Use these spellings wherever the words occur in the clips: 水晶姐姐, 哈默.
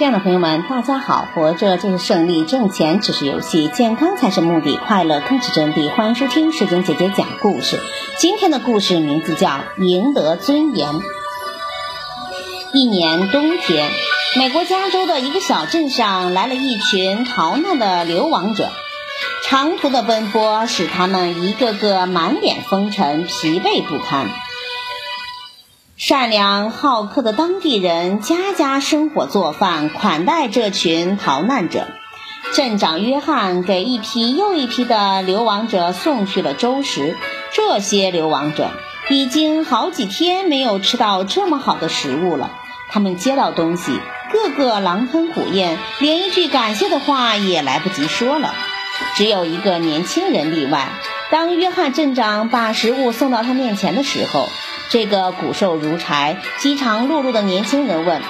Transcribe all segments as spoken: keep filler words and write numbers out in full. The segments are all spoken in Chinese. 亲爱的朋友们，大家好！活着就是胜利，挣钱只是游戏，健康才是目的，快乐更是真谛。欢迎收听水晶姐姐讲故事。今天的故事名字叫《赢得尊严》。一年冬天，美国加州的一个小镇上来了一群逃难的流亡者，长途的奔波使他们一个个满脸风尘，疲惫不堪。善良好客的当地人家家生火做饭，款待这群逃难者。镇长约翰给一批又一批的流亡者送去了粥食，这些流亡者已经好几天没有吃到这么好的食物了。他们接到东西，个个狼吞虎咽，连一句感谢的话也来不及说了。只有一个年轻人例外，当约翰镇长把食物送到他面前的时候，这个骨瘦如柴、饥肠辘辘的年轻人问：“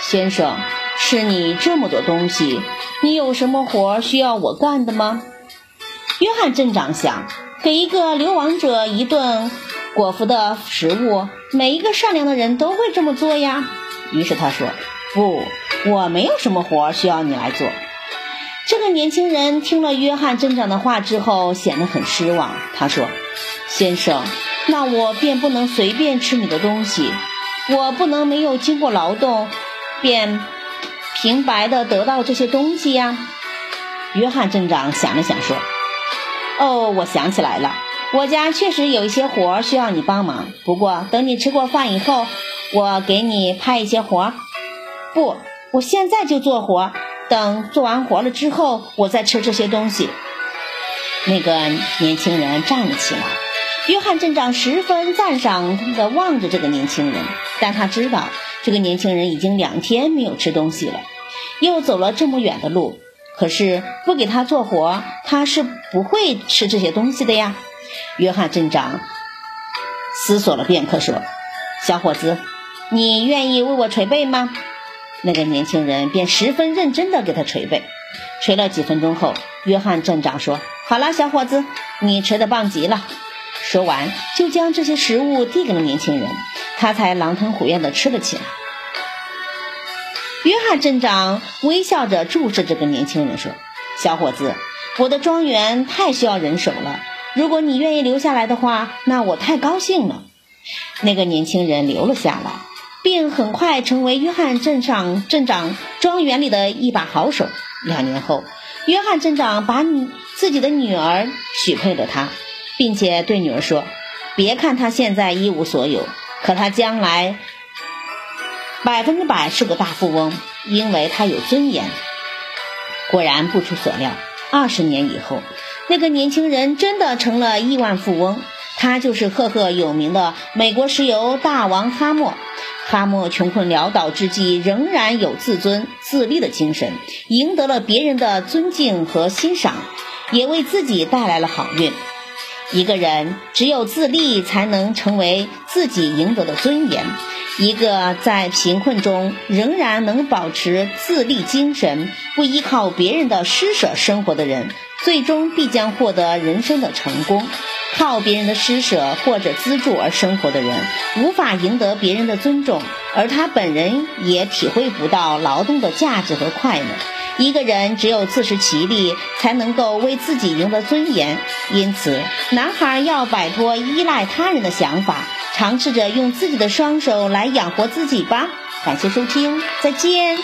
先生，吃你这么多东西，你有什么活需要我干的吗？”约翰镇长想，给一个流亡者一顿果腹的食物，每一个善良的人都会这么做呀。于是他说：“不，我没有什么活需要你来做。”这个年轻人听了约翰镇长的话之后，显得很失望。他说：“先生，那我便不能随便吃你的东西，我不能没有经过劳动便平白的得到这些东西呀。”约翰镇长想了想说：“哦，我想起来了，我家确实有一些活需要你帮忙，不过等你吃过饭以后，我给你派一些活。不，我现在就做活，等做完活了之后，我再吃这些东西。”那个年轻人站了起来。约翰镇长十分赞赏地望着这个年轻人，但他知道这个年轻人已经两天没有吃东西了，又走了这么远的路，可是不给他做活，他是不会吃这些东西的呀。约翰镇长思索了片刻说：“小伙子，你愿意为我捶背吗？”那个年轻人便十分认真地给他捶背。捶了几分钟后，约翰镇长说：“好了，小伙子，你捶得棒极了。”说完就将这些食物递给了年轻人，他才狼吞虎咽地吃了起来。约翰镇长微笑着注视这个年轻人说：“小伙子，我的庄园太需要人手了，如果你愿意留下来的话，那我太高兴了。”那个年轻人留了下来，并很快成为约翰镇长镇长庄园里的一把好手。两年后，约翰镇长把自己的女儿许配了他，并且对女儿说：“别看她现在一无所有，可她将来百分之百是个大富翁，因为她有尊严。”果然不出所料，二十年以后，那个年轻人真的成了亿万富翁，他就是赫赫有名的美国石油大王哈默。哈默穷困潦倒之际，仍然有自尊自立的精神，赢得了别人的尊敬和欣赏，也为自己带来了好运。一个人只有自立，才能成为自己赢得的尊严。一个在贫困中仍然能保持自立精神，不依靠别人的施舍生活的人，最终必将获得人生的成功。靠别人的施舍或者资助而生活的人，无法赢得别人的尊重，而他本人也体会不到劳动的价值和快乐。一个人只有自食其力，才能够为自己赢得尊严。因此，男孩要摆脱依赖他人的想法，尝试着用自己的双手来养活自己吧。感谢收听，再见。